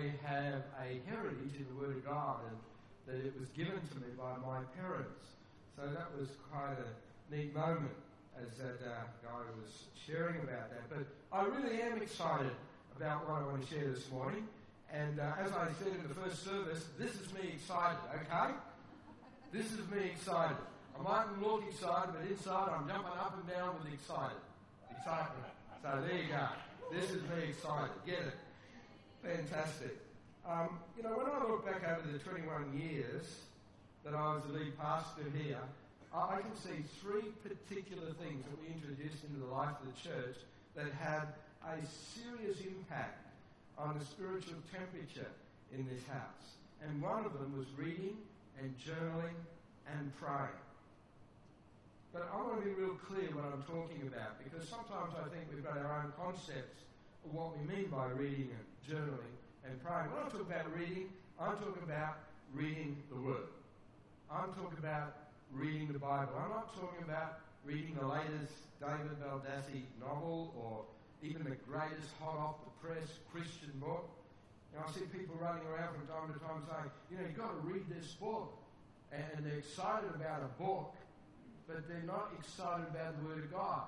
I have a heritage in the Word of God, and that it was given to me by my parents. So that was quite a neat moment as that guy was sharing about that. But I really am excited about what I want to share this morning. And as I said in the first service, this is me excited, okay? This is me excited. I mightn't look excited, but inside I'm jumping up and down with excitement. So there you go. This is me excited. Get it? Fantastic. When I look back over the 21 years that I was the lead pastor here, I can see three particular things that we introduced into the life of the church that had a serious impact on the spiritual temperature in this house. And one of them was reading and journaling and praying. But I want to be real clear what I'm talking about, because sometimes I think we've got our own concepts of what we mean by reading and journaling and praying. When I talk about reading, I'm talking about reading the Word. I'm talking about reading the Bible. I'm not talking about reading the latest David Baldacci novel or even the greatest hot-off-the-press Christian book. I see people running around from time to time saying, you've got to read this book. And they're excited about a book, but they're not excited about the Word of God.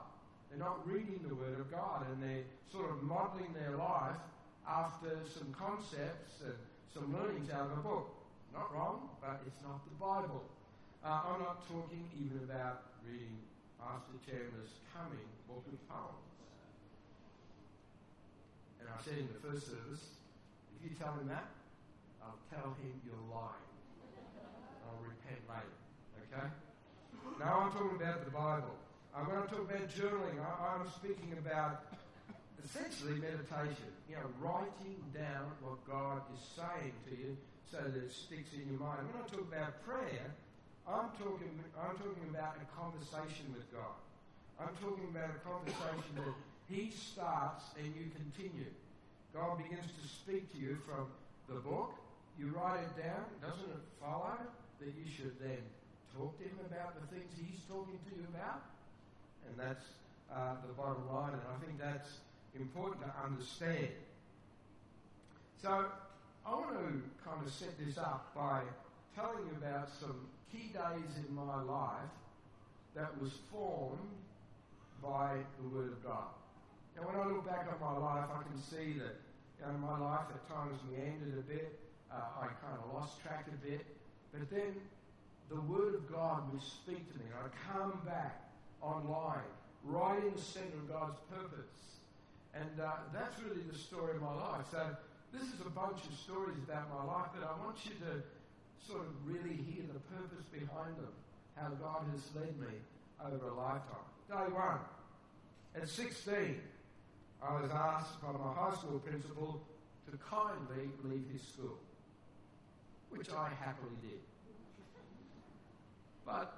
They're not reading the Word of God, and they're sort of modeling their life after some concepts and some learnings out of a book. Not wrong, but it's not the Bible. I'm not talking even about reading Pastor Chambers' coming book of poems. And I said in the first service, if you tell him that, I'll tell him you're lying. I'll repent later. Okay? Now I'm talking about the Bible. When I talk about journaling, I'm speaking about essentially meditation. Writing down what God is saying to you so that it sticks in your mind. When I talk about prayer, I'm talking about a conversation with God. I'm talking about a conversation that He starts and you continue. God begins to speak to you from the book. You write it down. Doesn't it follow that you should then talk to Him about the things He's talking to you about? And that's the bottom line, and I think that's important to understand. So I want to kind of set this up by telling you about some key days in my life that was formed by the Word of God. Now, when I look back on my life, I can see that my life at times meandered a bit. I kind of lost track a bit. But then the Word of God would speak to me. And I'd come back online, right in the center of God's purpose. And that's really the story of my life. So this is a bunch of stories about my life, but I want you to sort of really hear the purpose behind them, how God has led me over a lifetime. Day one. At 16, I was asked by my high school principal to kindly leave his school, which I happily did. But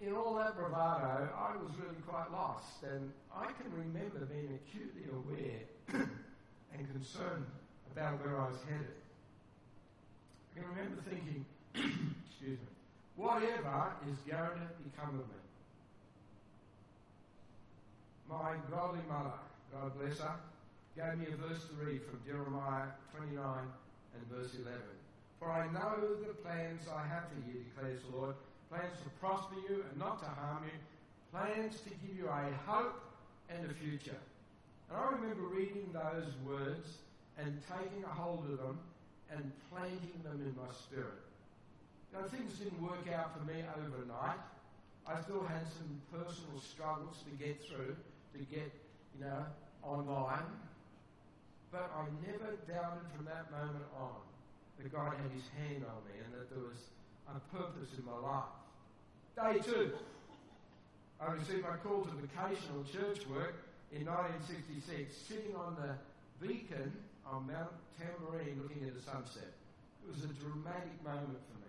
in all that bravado, I was really quite lost, and I can remember being acutely aware and concerned about where I was headed. I can remember thinking, excuse me, whatever is going to become of me? My godly mother, God bless her, gave me a verse to read from Jeremiah 29 and verse 11. For I know the plans I have for you, declares the Lord, plans to prosper you and not to harm you, plans to give you a hope and a future. And I remember reading those words and taking a hold of them and planting them in my spirit. Things didn't work out for me overnight. I still had some personal struggles to get through, to get, online. But I never doubted from that moment on that God had His hand on me and that there was a purpose in my life. Day two, I received my call to vocational church work in 1966, sitting on the beacon on Mount Tamborine looking at the sunset. It was a dramatic moment for me.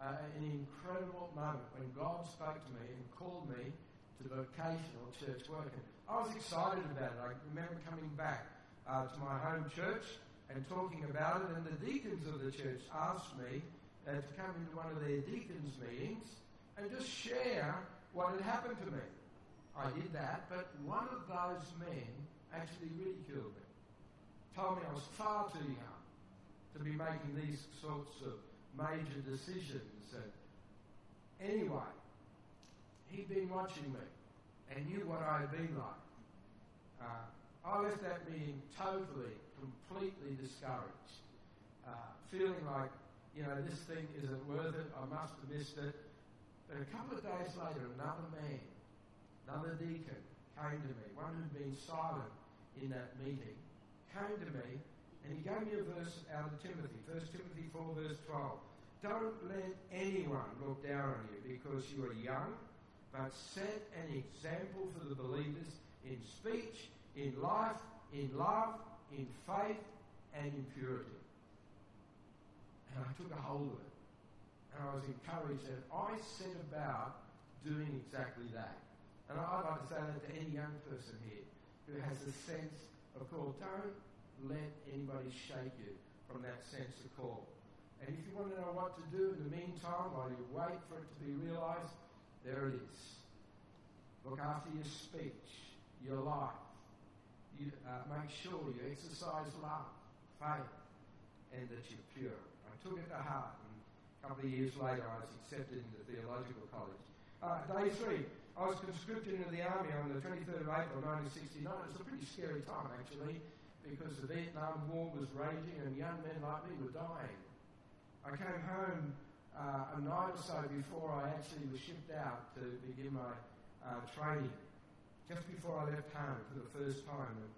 An incredible moment when God spoke to me and called me to vocational church work. And I was excited about it. I remember coming back to my home church and talking about it, and the deacons of the church asked me to come into one of their deacons' meetings and just share what had happened to me. I did that, but one of those men actually ridiculed me. Told me I was far too young, to be making these sorts of major decisions. And anyway, he'd been watching me and knew what I had been like. I left that meeting totally, completely discouraged, feeling like, you know, this thing isn't worth it, I must have missed it. But a couple of days later, another man, another deacon, came to me, one who'd been silent in that meeting, came to me and he gave me a verse out of Timothy, 1 Timothy 4, verse 12. Don't let anyone look down on you because you are young, but set an example for the believers in speech, in life, in love, in faith, and in purity. And I took a hold of it. And I was encouraged that I set about doing exactly that. And I'd like to say that to any young person here who has a sense of call. Don't let anybody shake you from that sense of call. And if you want to know what to do in the meantime, while you wait for it to be realised, there it is. Look after your speech, your life. You make sure you exercise love, faith, and that you're pure. I took it to heart, and a couple of years later I was accepted into theological college. Day three, I was conscripted into the army on the 23rd of April 1969. It was a pretty scary time, actually, because the Vietnam War was raging and young men like me were dying. I came home a night or so before I actually was shipped out to begin my training. Just before I left home for the first time, and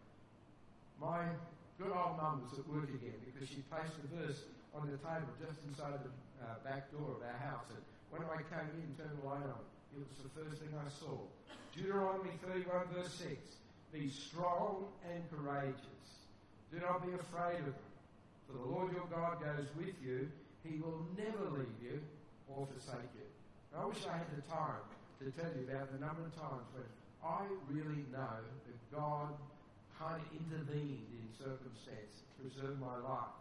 my good old mum was at work again because she placed a verse on the table just inside the back door of our house. And when I came in and turned the light on, it was the first thing I saw. Deuteronomy 31, verse 6. Be strong and courageous. Do not be afraid of them. For the Lord your God goes with you. He will never leave you or forsake you. And I wish I had the time to tell you about the number of times when I really know that God kind of intervened in circumstance to preserve my life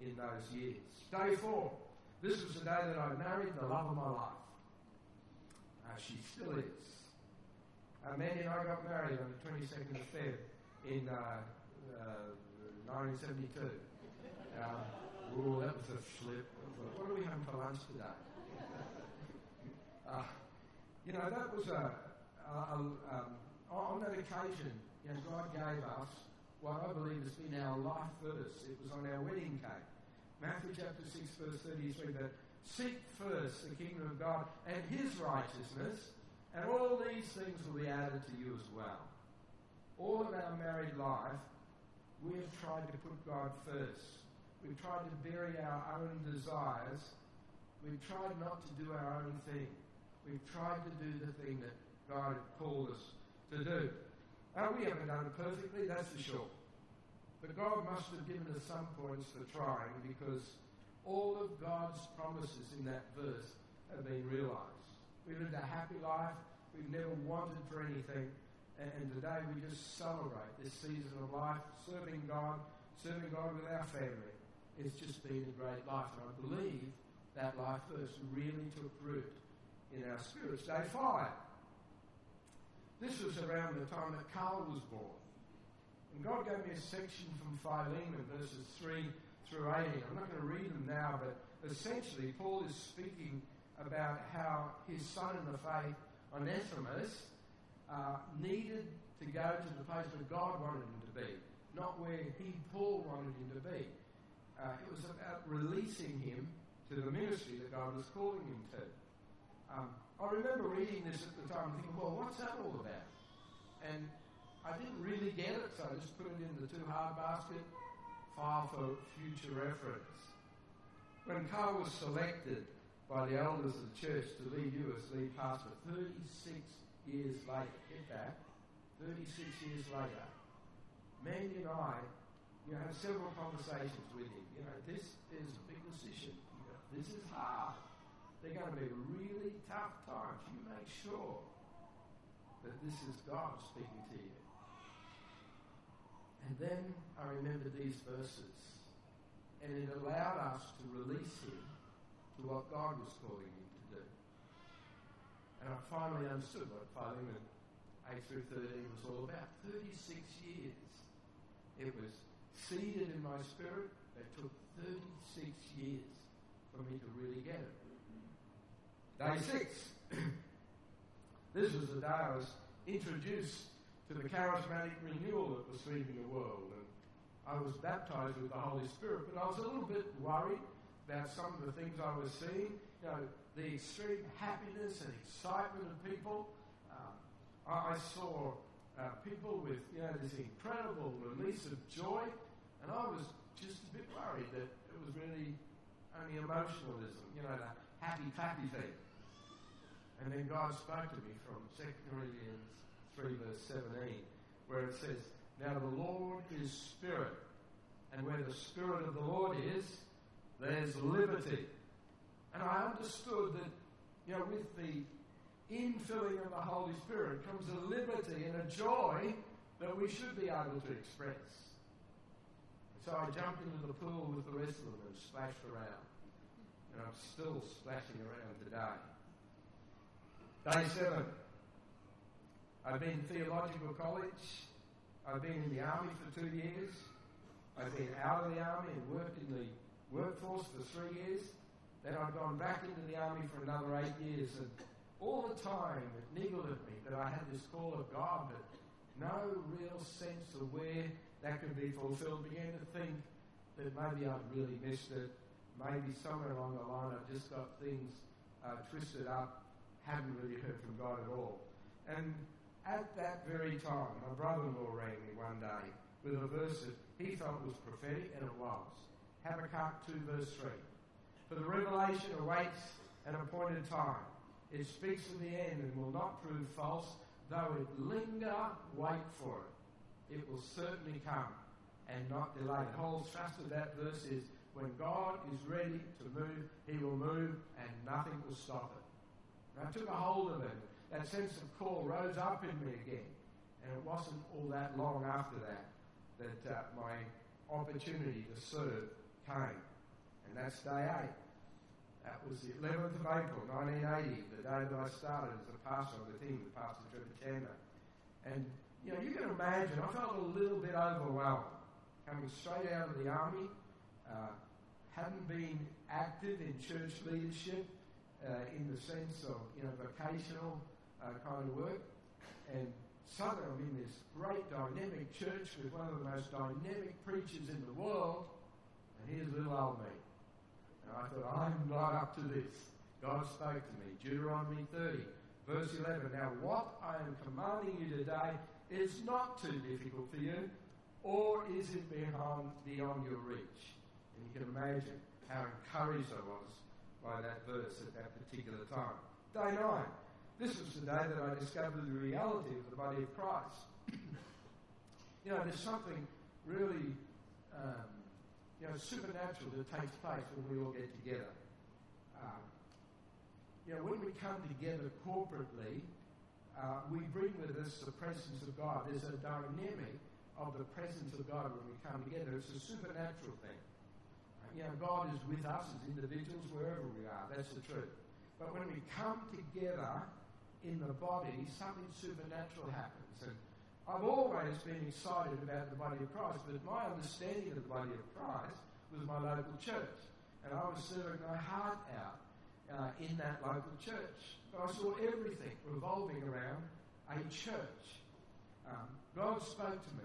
in those years. Day four. This was the day that I married the love of my life. She still is. Mandy and I got married on the 22nd of Feb in 1972. That was a flip. What are we having for lunch today? You know, that was on that occasion, you know, God gave us what I believe has been our life verse. It was on our wedding cake. Matthew chapter 6, verse 33, that seek first the kingdom of God and his righteousness, and all these things will be added to you as well. All of our married life, we have tried to put God first. We've tried to bury our own desires. We've tried not to do our own thing. We've tried to do the thing that God had called us to do. We haven't done it perfectly, that's for sure. But God must have given us some points for trying, because all of God's promises in that verse have been realised. We've lived a happy life, we've never wanted for anything, and today we just celebrate this season of life, serving God with our family. It's just been a great life, and I believe that life verse really took root in our spirits. Day five. This was around the time that Carl was born. And God gave me a section from Philemon, verses 3 through 18. I'm not going to read them now, but essentially Paul is speaking about how his son in the faith, Onesimus, needed to go to the place where God wanted him to be, not where he, Paul, wanted him to be. It was about releasing him to the ministry that God was calling him to. I remember reading this at the time and thinking, well, what's that all about? And I didn't really get it, so I just put it in the too hard basket, file for future reference. When Carl was selected by the elders of the church to lead you as lead pastor 36 years later, get that, 36 years later, Mandy and I, you know, had several conversations with him. You know, this is a big decision. You know, this is hard. They're going to be really tough times. You make sure that this is God speaking to you. And then I remembered these verses, and it allowed us to release him to what God was calling him to do. And I finally understood what Philemon 8 through 13 was all about. 36 years. It was seeded in my spirit. It took 36 6 years for me to really get it. Day 6. This was the day I was introduced to the charismatic renewal that was sweeping the world. And I was baptized with the Holy Spirit, but I was a little bit worried about some of the things I was seeing. You know, the extreme happiness and excitement of people. I saw people with, you know, this incredible release of joy, and I was just a bit worried that it was really only emotionalism, you know, the happy-clappy thing. And then God spoke to me from 2 Corinthians 3 verse 17, where it says, "Now the Lord is Spirit, and where the Spirit of the Lord is, there's liberty." And I understood that, you know, with the infilling of the Holy Spirit comes a liberty and a joy that we should be able to express. And so I jumped into the pool with the rest of them and splashed around. And I'm still splashing around today. Day 7. I've been in theological college. I've been in the army for 2 years. I've been out of the army and worked in the workforce for 3 years. Then I've gone back into the army for another 8 years, and all the time it niggled at me that I had this call of God, but no real sense of where that could be fulfilled. Began to think that maybe I'd really missed it. Maybe somewhere along the line I just got things twisted up. Hadn't really heard from God at all. And at that very time, my brother-in-law rang me one day with a verse that he thought was prophetic, and it was. Habakkuk 2 verse 3. "For the revelation awaits an appointed time. It speaks of the end and will not prove false, though it linger, wait for it. It will certainly come and not delay." The whole thrust of that verse is, when God is ready to move, He will move and nothing will stop it. And I took a hold of it. That sense of call rose up in me again. And it wasn't all that long after that that my opportunity to serve came. And that's day 8. That was the 11th of April, 1980, the day that I started as a pastor on the team with Pastor Trevor Chandler. And, you know, you can imagine, I felt a little bit overwhelmed. Coming straight out of the army, hadn't been active in church leadership in the sense of, you know, vocational kind of work. And suddenly I'm in this great dynamic church with one of the most dynamic preachers in the world, and here's little old me. I thought, I'm not up to this. God spoke to me. Deuteronomy 30, verse 11. "Now what I am commanding you today is not too difficult for you, or is it beyond your reach?" And you can imagine how encouraged I was by that verse at that particular time. Day 9. This was the day that I discovered the reality of the body of Christ. You know, there's something really... you know, supernatural that takes place when we all get together. You know, when we come together corporately, we bring with us the presence of God. There's a dynamic of the presence of God when we come together. It's a supernatural thing. You know, God is with us as individuals wherever we are. That's the truth. But when we come together in the body, something supernatural happens. And I've always been excited about the body of Christ, but my understanding of the body of Christ was my local church. And I was serving my heart out in that local church. But I saw everything revolving around a church. God spoke to me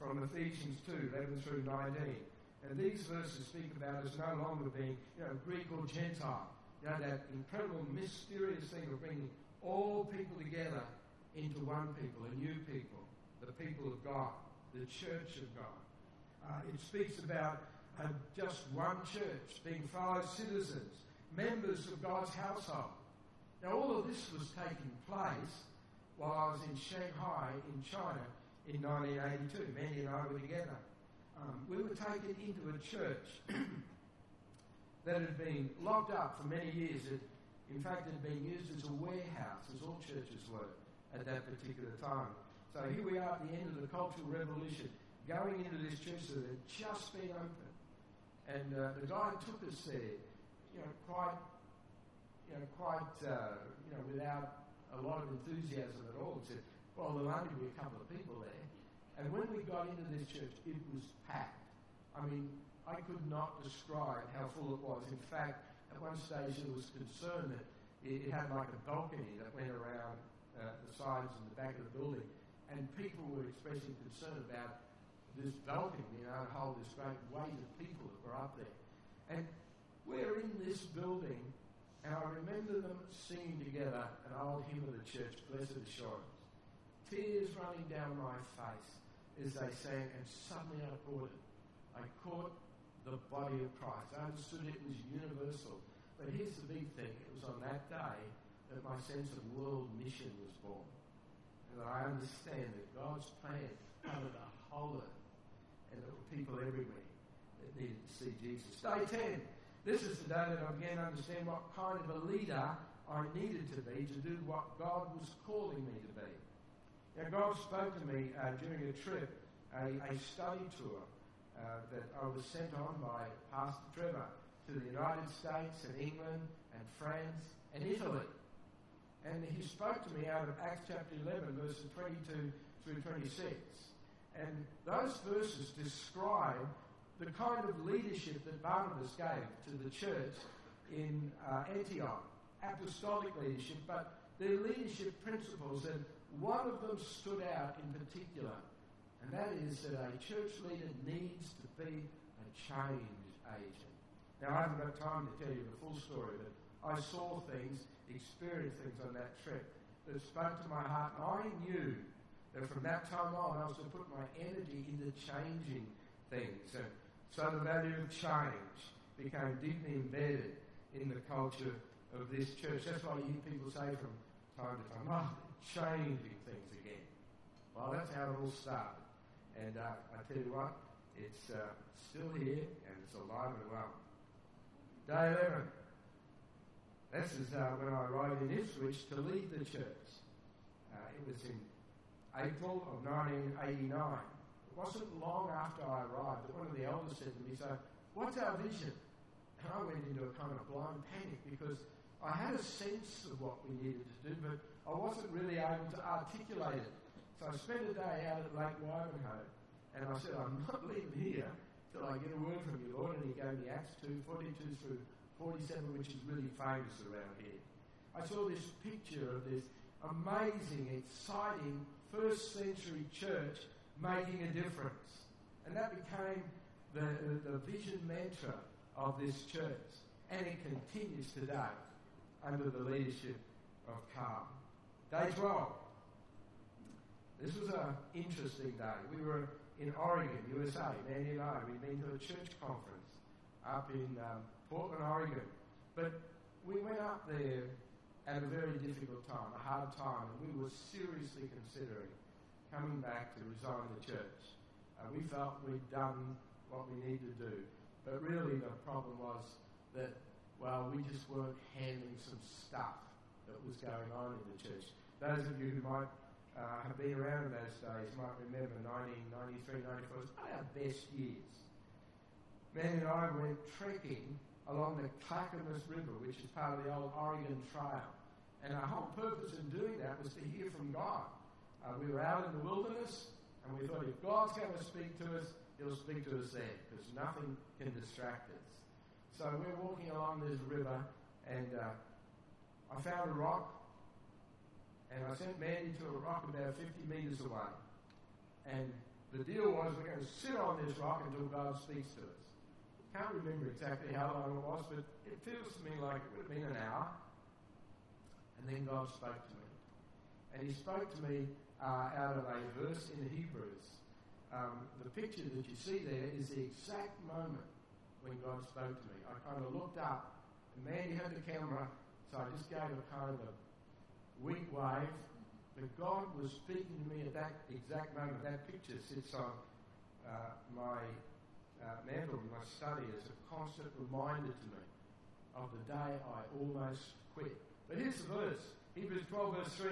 from Ephesians 2, 11 through 19. And these verses speak about us no longer being, you know, Greek or Gentile. You know, that incredible, mysterious thing of bringing all people together into one people, a new people. The people of God, the church of God. It speaks about just one church, being fellow citizens, members of God's household. Now, all of this was taking place while I was in Shanghai, in China, in 1982. Mandy and I were together. We were taken into a church that had been locked up for many years. In fact, it had been used as a warehouse, as all churches were at that particular time. So here we are at the end of the Cultural Revolution, going into this church that had just been opened. And the guy took us there, quite without a lot of enthusiasm at all. He said, well, there'll only be a couple of people there. And when we got into this church, it was packed. I mean, I could not describe how full it was. In fact, at one stage there was concern that it had like a balcony that went around the sides and the back of the building, and people were expressing concern about this balcony, you know, hold this great weight of people that were up there. And we're in this building, and I remember them singing together an old hymn of the church, Blessed Assurance. Tears running down my face as they sang, and suddenly I caught it. I caught the body of Christ. I understood it was universal. But here's the big thing. It was on that day that my sense of world mission was born. And that I understand that God's plan covered a whole earth. And there were people everywhere that needed to see Jesus. Day 10. This is the day that I began to understand what kind of a leader I needed to be to do what God was calling me to be. Now, God spoke to me during a trip, a study tour that I was sent on by Pastor Trevor to the United States and England and France and Italy. And he spoke to me out of Acts chapter 11, verses 22 through 26. And those verses describe the kind of leadership that Barnabas gave to the church in Antioch. Apostolic leadership, but their leadership principles, and one of them stood out in particular, and that is that a church leader needs to be a change agent. Now, I haven't got time to tell you the full story, but I saw things, experienced things on that trip that spoke to my heart, and I knew that from that time on I was to put my energy into changing things. And so the value of change became deeply embedded in the culture of this church. That's why you hear people say from time to time, changing things again. Well, that's how it all started. And I tell you what, it's still here and it's alive and well. Day 11. This is when I arrived in Ipswich to lead the church. It was in April of 1989. It wasn't long after I arrived that one of the elders said to me, "So, what's our vision?" And I went into a kind of blind panic because I had a sense of what we needed to do, but I wasn't really able to articulate it. So I spent a day out at Lake Wyominghoe, and I said, "I'm not leaving here till I get a word from you, Lord." And he gave me Acts 2, 42 through 47, which is really famous around here. I saw this picture of this amazing, exciting, first-century church making a difference. And that became the vision mantra of this church. And it continues today under the leadership of Carl. Day 12. This was an interesting day. We were in Oregon, USA, Mandy and I. We'd been to a church conference up in Portland, Oregon. But we went up there at a very difficult time, a hard time, and we were seriously considering coming back to resign the church. We felt we'd done what we needed to do. But really the problem was that, well, we just weren't handling some stuff that was going on in the church. Those of you who might have been around in those days might remember 1993, 94 was one of our best years. Mandy and I went trekking along the Clackamas River, which is part of the old Oregon Trail. And our whole purpose in doing that was to hear from God. We were out in the wilderness, and we thought if God's going to speak to us, He'll speak to us there, because nothing can distract us. So we're walking along this river, and I found a rock, and I sent Mandy to a rock about 50 metres away. And the deal was we're going to sit on this rock until God speaks to us. Can't remember exactly how long it was, but it feels to me like it would have been an hour. And then God spoke to me. And He spoke to me out of a verse in Hebrews. The picture that you see there is the exact moment when God spoke to me. I kind of looked up, and Mandy had the camera, so I just gave a kind of weak wave. But God was speaking to me at that exact moment. That picture sits on my mantle in my study as a constant reminder to me of the day I almost quit. But here's the verse, Hebrews 12, verse 3.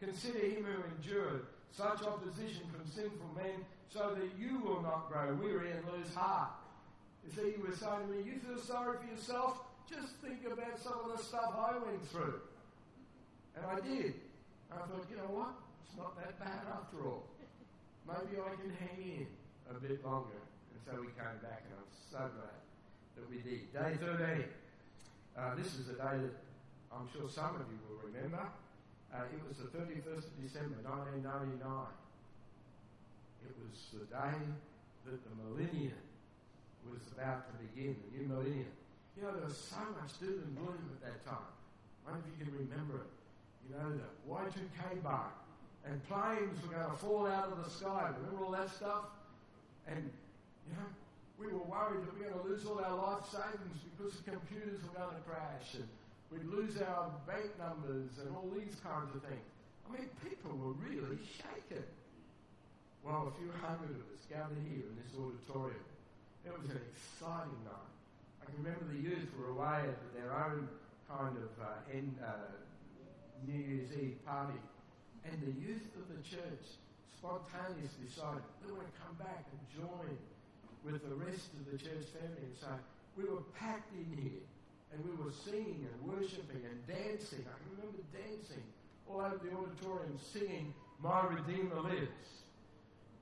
Consider Him who endured such opposition from sinful men, so that you will not grow weary and lose heart. You see, He was saying to me, you feel sorry for yourself? Just think about some of the stuff I went through. And I did. And I thought, you know what? It's not that bad after all. Maybe I can hang in a bit longer and until we came back, and I'm so glad that we did. Day 13. This is a day that I'm sure some of you will remember. It was the 31st of December 1999. It was the day that the millennium was about to begin, the new millennium. You know, there was so much doom and gloom at that time. I wonder if you can remember it. You know, the Y2K bug, and planes were going to fall out of the sky. Remember all that stuff? And, you know, we were worried that we were going to lose all our life savings because the computers were going to crash, and we'd lose our bank numbers and all these kinds of things. I mean, people were really shaken. Well, a few hundred of us gathered here in this auditorium. It was an exciting night. I can remember the youth were away at their own kind of New Year's Eve party, and the youth of the church spontaneously decided they want to come back and join with the rest of the church family. And so we were packed in here, and we were singing and worshiping and dancing. I can remember dancing all over the auditorium, singing "My Redeemer Lives."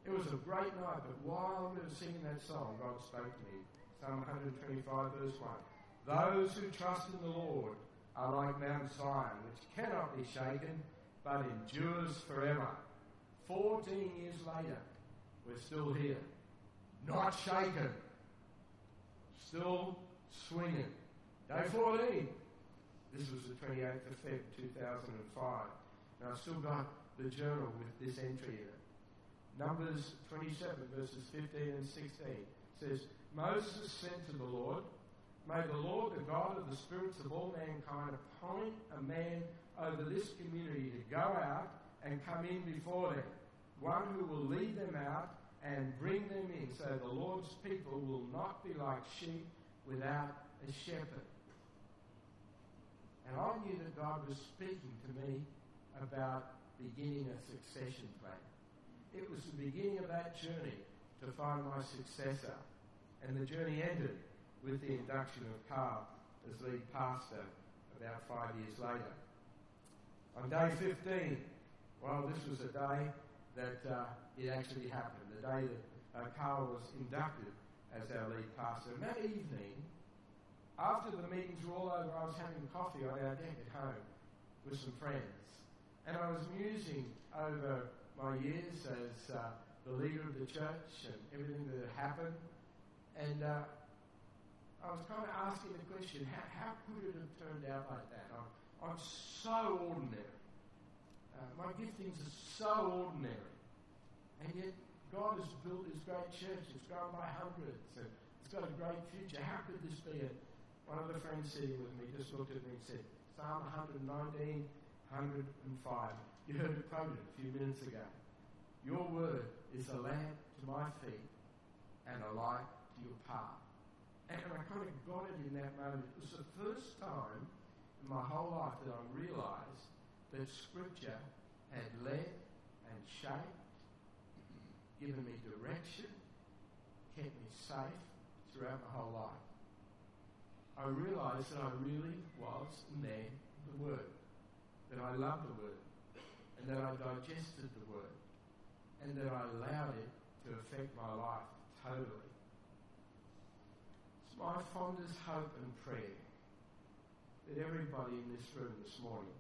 It was a great night, but while we were singing that song, God spoke to me. Psalm 125, verse 1. Those who trust in the Lord are like Mount Zion, which cannot be shaken, but endures forever. 14 years later, we're still here. Not shaken. Still swinging. Day 14. This was the 28th of Feb, 2005. And I've still got the journal with this entry in it. Numbers 27, verses 15 and 16 says, Moses said to the Lord, May the Lord, the God of the spirits of all mankind, appoint a man over this community to go out and come in before them, one who will lead them out and bring them in, so the Lord's people will not be like sheep without a shepherd. And I knew that God was speaking to me about beginning a succession plan. It was the beginning of that journey to find my successor. And the journey ended with the induction of Carl as lead pastor about 5 years later. On day 15, well, this was a day that it actually happened, the day that Carl was inducted as our lead pastor. And that evening, after the meetings were all over, I was having coffee on our deck at home with some friends. And I was musing over my years as the leader of the church and everything that had happened. And I was kind of asking the question, how could it have turned out like that? I'm so ordinary. My giftings are so ordinary. And yet God has built this great church. It's grown by hundreds. And it's got a great future. How could this be? And one of the friends sitting with me just looked at me and said, Psalm 119, 105. You heard it quoted a few minutes ago. Your word is a lamp to my feet and a light to your path. And I kind of got it in that moment. It was the first time in my whole life that I realized that Scripture had led and shaped, given me direction, kept me safe throughout my whole life. I realized that I really was and then the Word, that I loved the Word, and that I digested the Word, and that I allowed it to affect my life totally. My fondest hope and prayer that everybody in this room this morning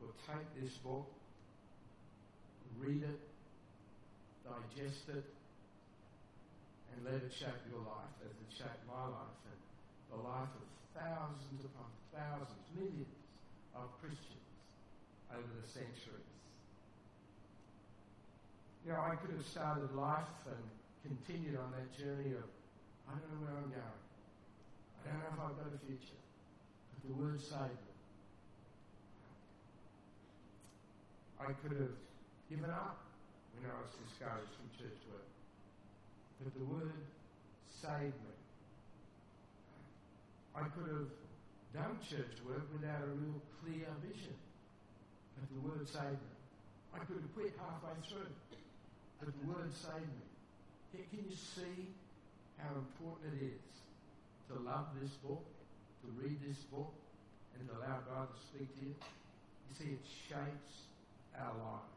will take this book, read it, digest it, and let it shape your life as it shaped my life and the life of thousands upon thousands, millions of Christians over the centuries. You know, I could have started life and continued on that journey of I don't know where I'm going. I don't know if I've got a future. But the Word saved me. I could have given up when I was discouraged from church work. But the Word saved me. I could have done church work without a real clear vision. But the Word saved me. I could have quit halfway through. But the Word saved me. Can you see how important it is to love this book, to read this book, and to allow God to speak to you? You see, it shapes our lives.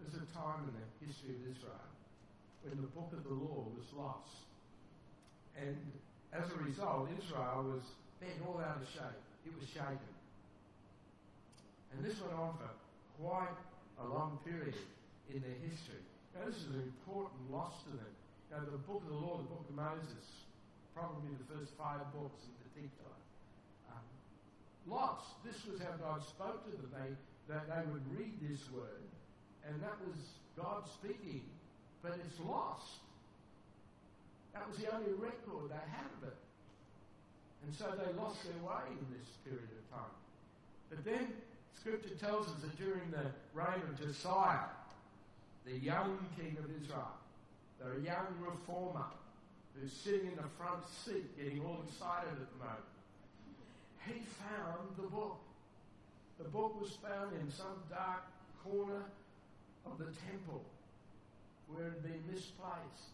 There's a time in the history of Israel when the book of the law was lost. And as a result, Israel was bent all out of shape. It was shaken. And this went on for quite a long period in their history. Now, this is an important loss to them. Now, the book of the law, the book of Moses, probably the first 5 books in particular, lots. This was how God spoke to them, that they would read this word, and that was God speaking, but it's lost. That was the only record they had of it. And so they lost their way in this period of time. But then Scripture tells us that during the reign of Josiah, the young king of Israel, the young reformer who's sitting in the front seat getting all excited at the moment, he found the book. The book was found in some dark corner of the temple where it had been misplaced.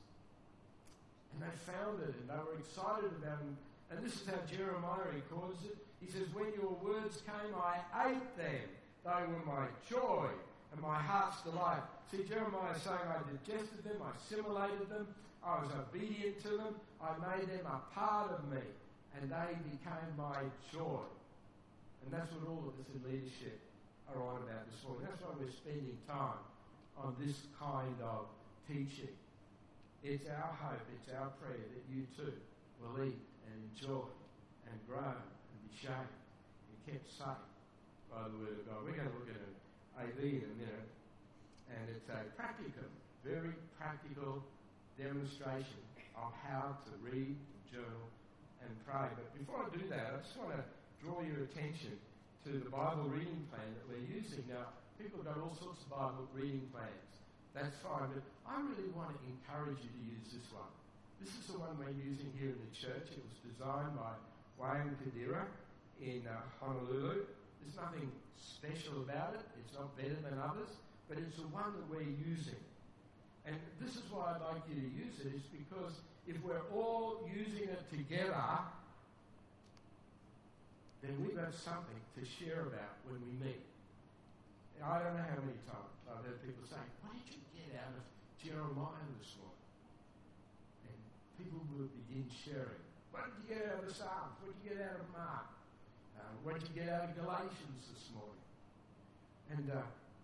And they found it, and they were excited about it. And this is how Jeremiah records it. He says, "When your words came, I ate them. They were my joy and my heart's delight." See, Jeremiah is saying, I digested them, I assimilated them, I was obedient to them, I made them a part of me, and they became my joy. And that's what all of us in leadership are on about this morning. That's why we're spending time on this kind of teaching. It's our hope, it's our prayer that you too will eat and enjoy and grow and be shaped and kept safe by the Word of God. We're going to look at an AV in a minute, and it's a practicum, very practical demonstration of how to read, journal, and pray. But before I do that, I just want to draw your attention to the Bible reading plan that we're using. Now, people have got all sorts of Bible reading plans. That's fine, but I really want to encourage you to use this one. This is the one we're using here in the church. It was designed by Wayne Kadira in Honolulu. There's nothing special about it. It's not better than others, but it's the one that we're using. And this is why I'd like you to use it, is because if we're all using it together, then we've got something to share about when we meet. And I don't know how many times I've heard people say, "What did you get out of Jeremiah this morning?" And people will begin sharing. What did you get out of Psalms? What did you get out of Mark? What did you get out of Galatians this morning? And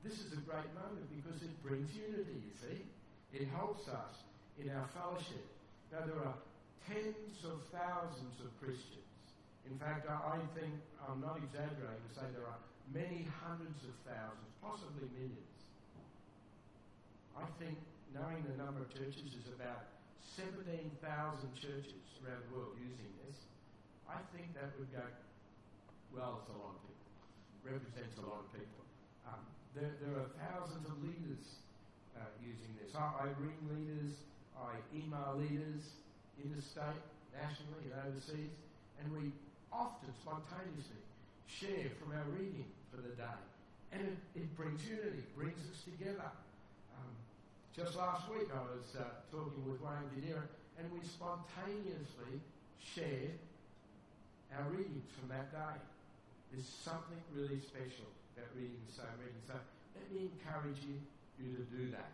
this is a great moment because it brings unity, you see. It helps us in our fellowship. Now, there are tens of thousands of Christians. In fact, I think, I'm not exaggerating to say there are many hundreds of thousands, possibly millions. I think, knowing the number of churches, is about 17,000 churches around the world using this. I think that would go, well, it's a lot of people. Represents a lot of people. There are thousands of leaders using this. I ring leaders, I email leaders, interstate, nationally, and overseas, and we often spontaneously share from our reading for the day. And it brings unity, brings us together. Just last week I was talking with Wayne Gideon, and we spontaneously shared our readings from that day. There's something really special about reading the same reading. So let me encourage you to do that.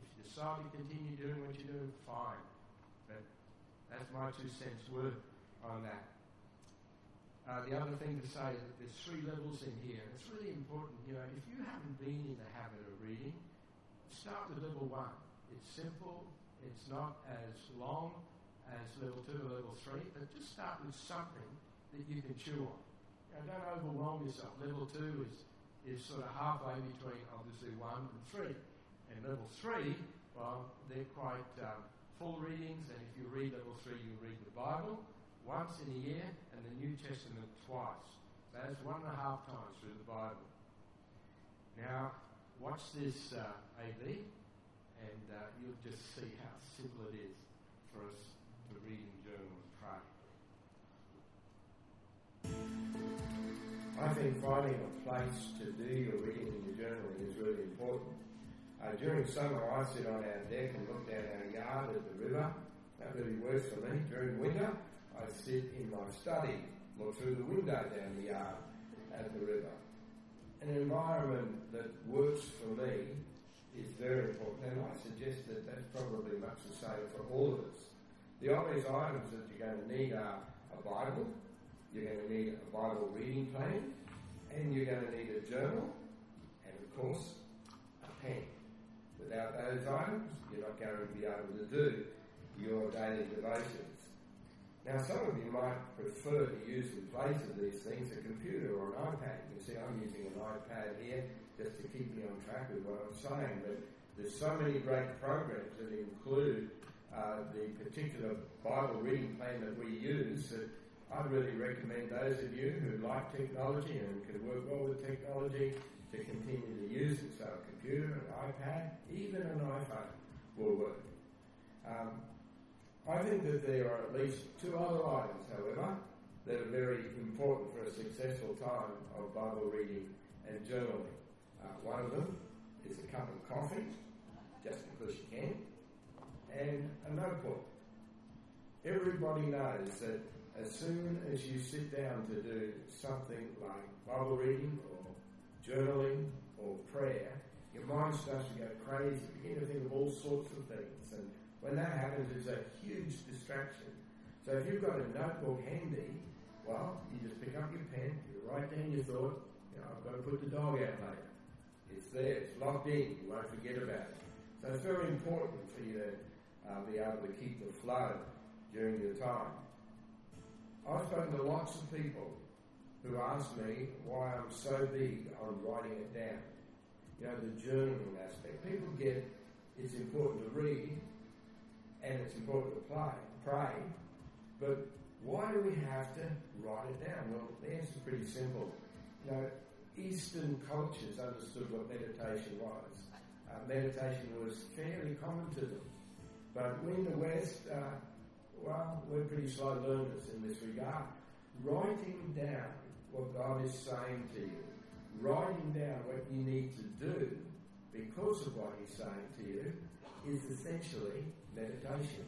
If you decide to continue doing what you're doing, fine. But that's my 2 cents worth on that. The other thing to say is that there's 3 levels in here, and it's really important. You know, if you haven't been in the habit of reading, start with level 1. It's simple, it's not as long as level 2 or level 3, but just start with something that you can chew on. You know, don't overwhelm yourself. Level 2 is sort of halfway between, obviously, 1 and 3. And level 3, well, they're quite full readings, and if you read level 3, you read the Bible once in a year, and the New Testament twice. So that's 1.5 times through the Bible. Now, watch this AV, and you'll just see how simple it is for us to read and journal and pray. I think finding a place to do your reading and your journaling is really important. During summer, I sit on our deck and look down our yard at the river. That really works for me. During winter, I sit in my study, look through the window down the yard at the river. An environment that works for me is very important, and I suggest that that's probably much the same for all of us. The obvious items that you're going to need are a Bible, you're going to need a Bible reading plan, and you're going to need a journal, and of course, a pen. Without those items, you're not going to be able to do your daily devotions. Now, some of you might prefer to use in place of these things a computer or an iPad. You can see I'm using an iPad here just to keep me on track with what I'm saying, but there's so many great programs that include the particular Bible reading plan that we use that I'd really recommend those of you who like technology and can work well with technology to continue to use it. So a computer, an iPad, even an iPhone will work. I think that there are at least two other items, however, that are very important for a successful time of Bible reading and journaling. One of them is a cup of coffee, just because you can, and a notebook. Everybody knows that as soon as you sit down to do something like Bible reading or journaling or prayer, your mind starts to go crazy. You begin to think of all sorts of things, and when that happens, it's a huge distraction. So if you've got a notebook handy, well, you just pick up your pen, you write down your thought, you know, I've got to put the dog out later. It's there, it's locked in, you won't forget about it. So it's very important for you to be able to keep the flow during your time. I've spoken to lots of people who ask me why I'm so big on writing it down. You know, the journaling aspect. People get it's important to read, and it's important to pray, but why do we have to write it down? Well, the answer is pretty simple. You know, Eastern cultures understood what meditation was. Meditation was fairly common to them. But we in the West, well, we're pretty slow learners in this regard. Writing down what God is saying to you, writing down what you need to do because of what He's saying to you, is essentially meditation.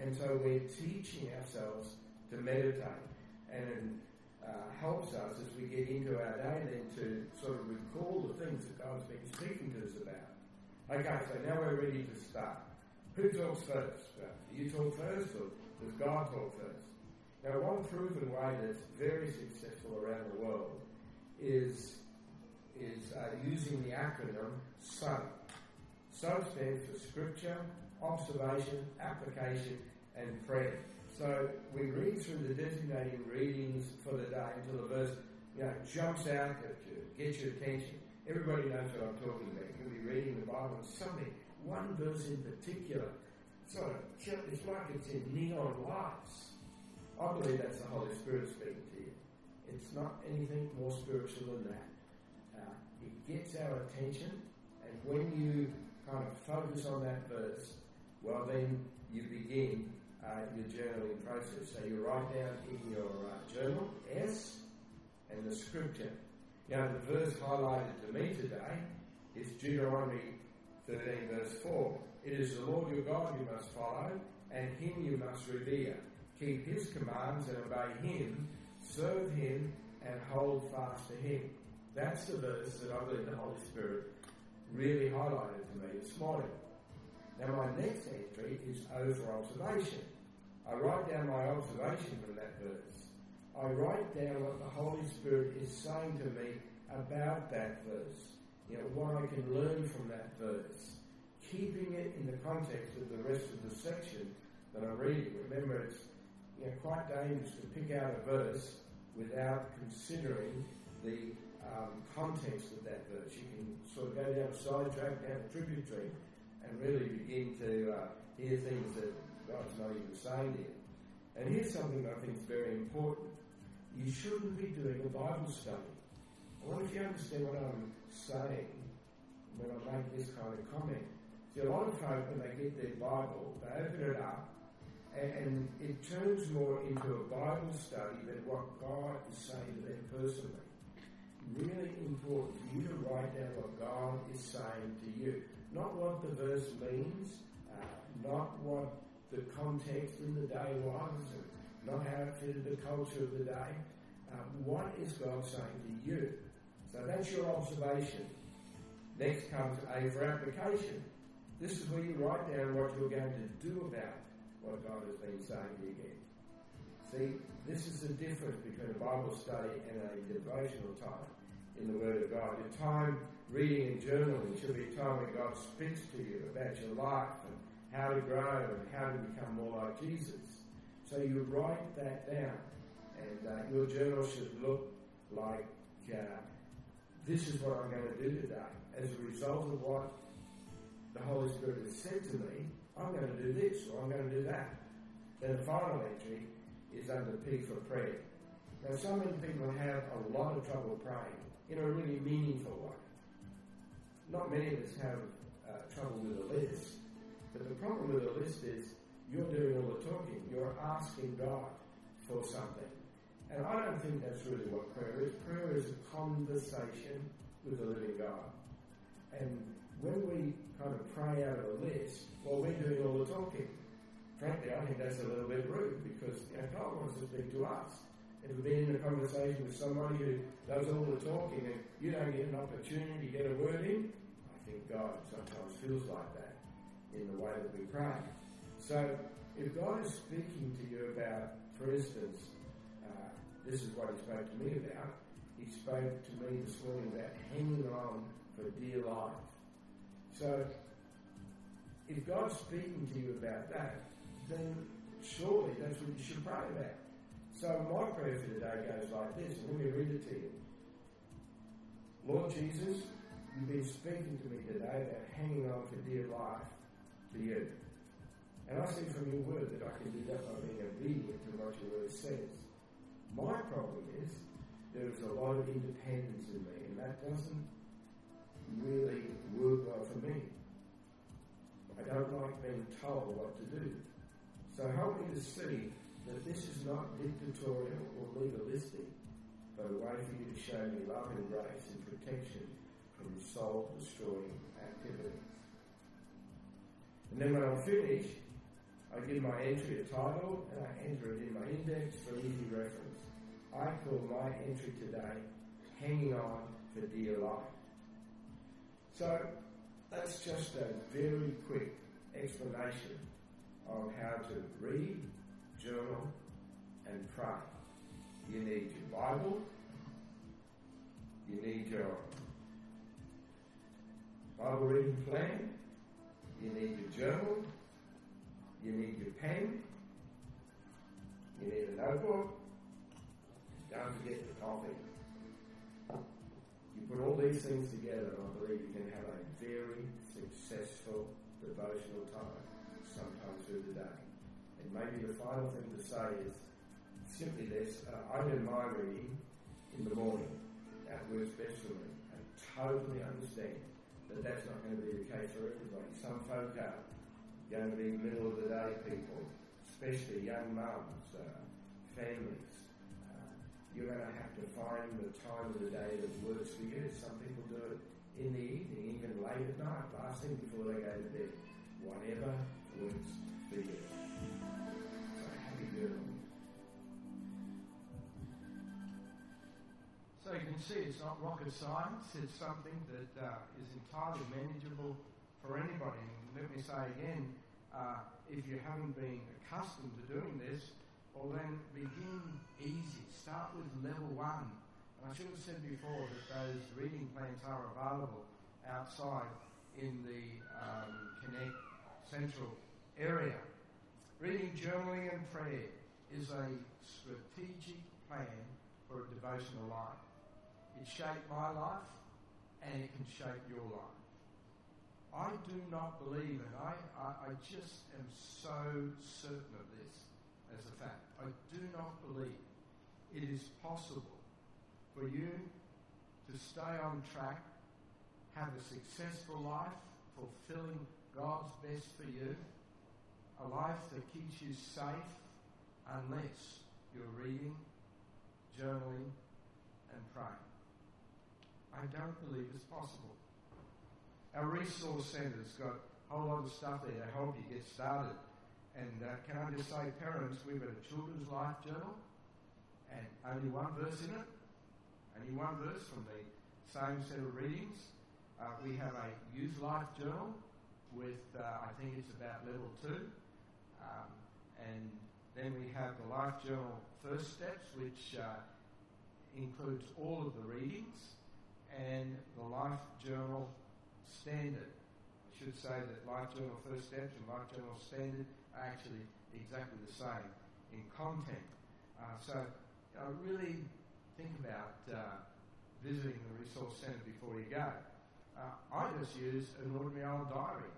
And so we're teaching ourselves to meditate, and it helps us as we get into our day then to sort of recall the things that God's been speaking to us about. Okay, so now we're ready to start. Who talks first? Well, do you talk first or does God talk first? Now, one proven way that's very successful around the world is using the acronym SOAP. SOAP stands for Scripture, Observation, Application, and Prayer. So we read through the designating readings for the day until the verse, you know, jumps out at you, gets your attention. Everybody knows what I'm talking about. You can be reading the Bible and something, one verse in particular, sort of, it's like it's in neon lights. I believe that's the Holy Spirit speaking to you. It's not anything more spiritual than that. It gets our attention, and when you kind of focus on that verse, well then you begin your journaling process. So you write down in your journal, S, and the scripture. Now the verse highlighted to me today is Deuteronomy 13 verse 4. It is the Lord your God you must follow, and Him you must revere. Keep His commands and obey Him, serve Him, and hold fast to Him. That's the verse that I believe the Holy Spirit really highlighted to me this morning. Now my next entry is O for observation. I write down my observation from that verse. I write down what the Holy Spirit is saying to me about that verse. You know, what I can learn from that verse. Keeping it in the context of the rest of the section that I'm reading. Remember, it's quite dangerous to pick out a verse without considering the context of that verse. You can sort of go down a sidetrack, down a tributary, and really begin to hear things that God's not even saying to you. And here's something I think is very important. You shouldn't be doing a Bible study. I wonder if you understand what I'm saying when I make this kind of comment. See, a lot of folk, when they get their Bible, they open it up, and it turns more into a Bible study than what God is saying to them personally. Really important for you to write down what God is saying to you. Not what the verse means, not what the context in the day was, and not how it fitted the culture of the day. What is God saying to you? So that's your observation. Next comes A for application. This is where you write down what you're going to do about what God has been saying to you again. See, this is the difference between a Bible study and a devotional time in the Word of God. Your time reading and journaling should be a time when God speaks to you about your life and how to grow and how to become more like Jesus. So you write that down, and your journal should look like, this is what I'm going to do today. As a result of what the Holy Spirit has said to me, I'm going to do this or I'm going to do that. Then the final entry is under P for prayer. Now, so many people have a lot of trouble praying in a really meaningful way. Not many of us have trouble with a list, but the problem with a list is you're doing all the talking. You're asking God for something. And I don't think that's really what prayer is. Prayer is a conversation with the living God. And when we kind of pray out of a list, well, we're doing all the talking. Frankly, I think that's a little bit rude because God wants to speak to us. It would be in a conversation with somebody who does all the talking and you don't get an opportunity to get a word in. I think God sometimes feels like that in the way that we pray. So if God is speaking to you about, for instance, this is what he spoke to me about. He spoke to me this morning about hanging on for dear life. So, if God's speaking to you about that, then surely that's what you should pray about. So my prayer for today goes like this. Let me read it to you. Lord Jesus, you've been speaking to me today about hanging on for dear life to you. And I see from your word that I can do that by being obedient to what your word says. My problem is there is a lot of independence in me, and that doesn't really work well for me. I don't like being told what to do. So help me to see that this is not dictatorial or legalistic, but a way for you to show me love and grace and protection from soul-destroying activities. And then when I'm finished, I give my entry a title, and I enter it in my index for easy reference. I call my entry today, Hanging On for Dear Life. So, that's just a very quick explanation on how to read, journal, and pray. You need your Bible, you need your Bible reading plan, you need your journal, you need your pen, you need a notebook, don't forget the coffee. You put all these things together and I believe you can have a very successful devotional time sometime through the day. And maybe the final thing to say is simply this, I do my reading in the morning. That works best for me. I totally understand that that's not going to be the case for everybody. Some folk are going to be middle of the day people, especially young mums, families. You're going to have to find the time of the day that works for you. Some people do it in the evening, even late at night, last thing before they go to bed. Whatever works for you. So happy journal. So you can see it's not rocket science. It's something that is entirely manageable for anybody. And let me say again, if you haven't been accustomed to doing this, well then begin easy. Start with level one. And I should have said before that those reading plans are available outside in the Connect Central area. Reading, journaling and prayer is a strategic plan for a devotional life. It shaped my life and it can shape your life. I do not believe, and I just am so certain of this as a fact, I do not believe it is possible for you to stay on track, have a successful life, fulfilling God's best for you, a life that keeps you safe unless you're reading, journaling and praying. I don't believe it's possible. Our resource centre's got a whole lot of stuff there to help you get started. And can I just say, parents, we've got a children's life journal, and only one verse in it, only one verse from the same set of readings. We have a youth life journal with, I think it's about level 2. And then we have the life journal first steps, which includes all of the readings, and the life journal standard. I should say that life journal first steps and life journal standard are actually exactly the same in content. So really think about visiting the resource centre before you go. I just use an ordinary old diary.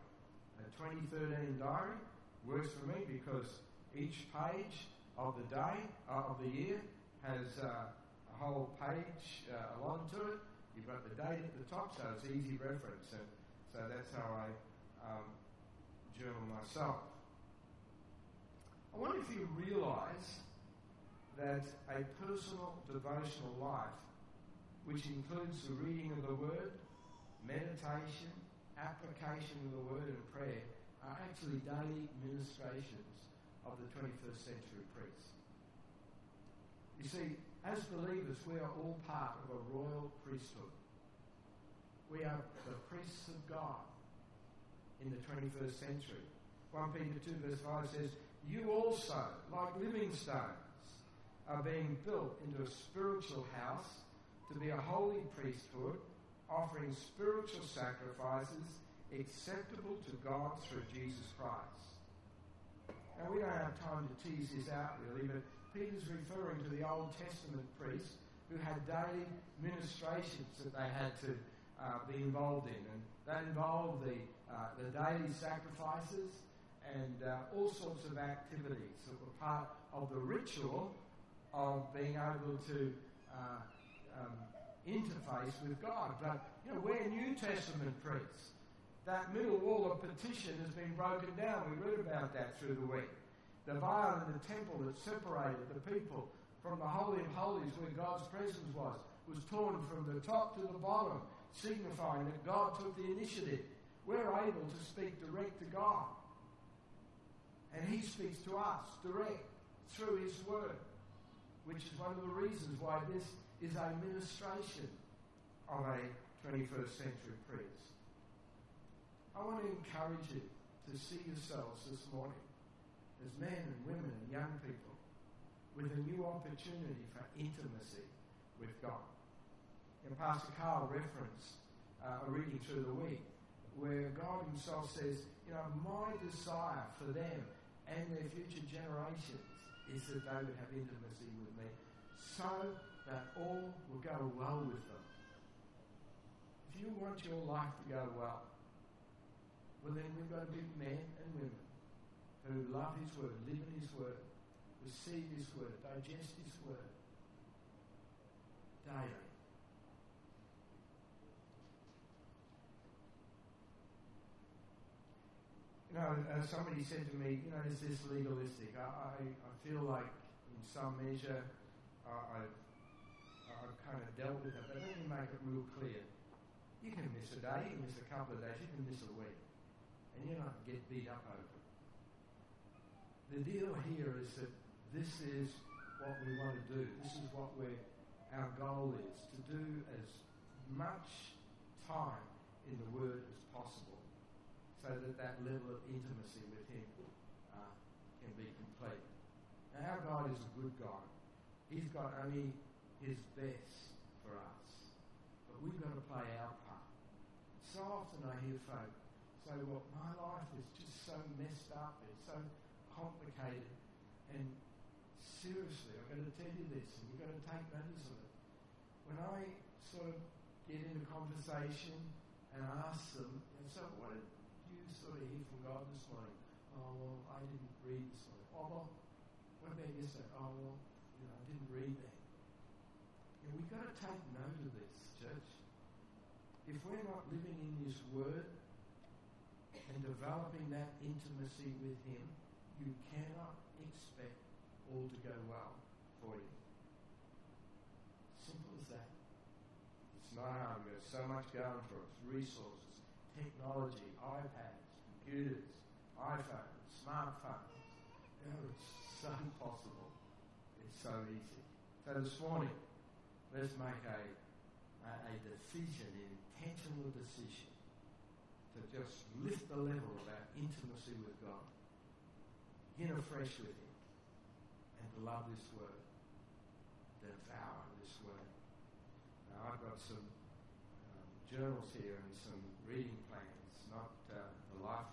A 2013 diary works for me because each page of the day, of the year, has a whole page along to it. You've got the date at the top, so it's easy reference. And so that's how I journal myself. I wonder if you realise that a personal devotional life, which includes the reading of the Word, meditation, application of the Word and prayer, are actually daily ministrations of the 21st century priest. You see, as believers, we are all part of a royal priesthood. We are the priests of God in the 21st century. 1 Peter 2 verse 5 says, "You also, like living stones, are being built into a spiritual house to be a holy priesthood, offering spiritual sacrifices acceptable to God through Jesus Christ." Now, we don't have time to tease this out really, but Peter's referring to the Old Testament priests who had daily ministrations that they had to be involved in, and that involved the daily sacrifices and all sorts of activities that were part of the ritual of being able to interface with God. But, you know, we're New Testament priests. That middle wall of petition has been broken down. We read about that through the week. The veil in the temple that separated the people from the Holy of Holies, where God's presence was torn from the top to the bottom, signifying that God took the initiative. We're able to speak direct to God. And He speaks to us direct through His Word, which is one of the reasons why this is a ministration of a 21st century priest. I want to encourage you to see yourselves this morning as men and women and young people with a new opportunity for intimacy with God. And Pastor Carl referenced a reading through the week where God Himself says, you know, my desire for them and their future generations is that they would have intimacy with me, so that all will go well with them. If you want your life to go well, then we've got to be men and women who love His Word, live in His Word, receive His Word, digest His Word daily. You know, somebody said to me, you know, is this legalistic? I feel like in some measure I've kind of dealt with it, but let me make it real clear. You can miss a day, you can miss a couple of days, you can miss a week, and you're not going to get beat up over it. The deal here is that this is what we want to do. This is what our goal is, to do as much time in the Word as possible, so that level of intimacy with Him can be complete. Now, our God is a good God. He's got only His best for us. But we've got to play our part. So often I hear folk say, well, my life is just so messed up, it's so complicated. And seriously, I've got to tell you this, and you've got to take notice of it. When I sort of get into conversation and ask them, and so what did you sort of hear from God this morning? Oh, well, I didn't read this morning. Oh, well, what about yesterday? Oh, well, you know, I didn't read that. You know, we've got to take note of this, church. If we're not living in His Word and developing that intimacy with Him, you cannot expect all to go well for you. Simple as that. It's not hard. We've got so much going for us. Resources, technology, iPads, computers, iPhones, smartphones. You know, it's so possible. It's so easy. So this morning, let's make a a decision, an intentional decision, to just lift the level of our intimacy with God, begin afresh with Him, and to love this Word, devour this Word. Now, I've got some journals here and some reading plans, not the life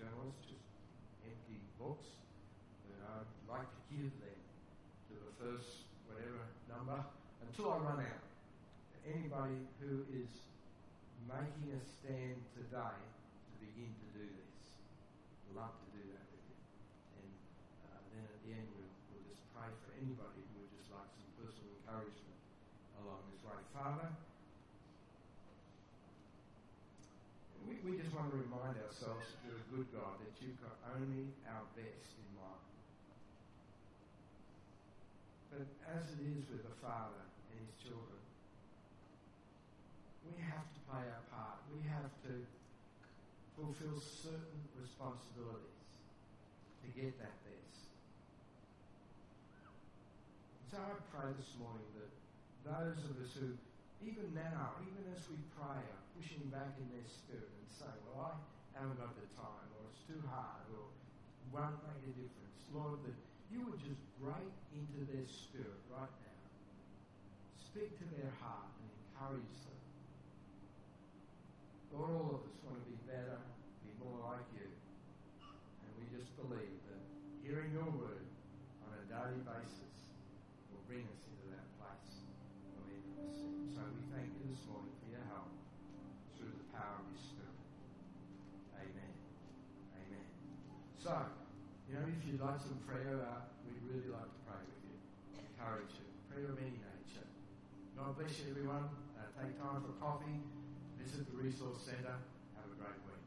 journals, just empty books, but I'd like to give them to the first whatever number until I run out. Anybody who is making a stand today to begin to do this, I'd love to do that with you. And then at the end we'll just pray for anybody who would just like some personal encouragement along this way. Father, we just want to remind ourselves that you're a good God, that you've got only our best in mind. But as it is with the Father and his children, we have to play our part. We have to fulfill certain responsibilities to get that best. So I pray this morning that those of us who, even now, even as we pray, are pushing back in their spirit and saying, well, I haven't got the time, or it's too hard, or it won't make a difference. Lord, that you would just break into their spirit right now. Speak to their heart and encourage them. Lord, all of us want to be better, be more like you. And we just believe that hearing your word on a daily basis will bring us into that place of intimacy. So we thank you this morning for your help through the power of your Spirit. Amen. Amen. So, if you'd like some prayer, we'd really like to pray with you. Encourage you. Prayer of any nature. God bless you, everyone. Take time for coffee. Visit the Resource Centre. Have a great week.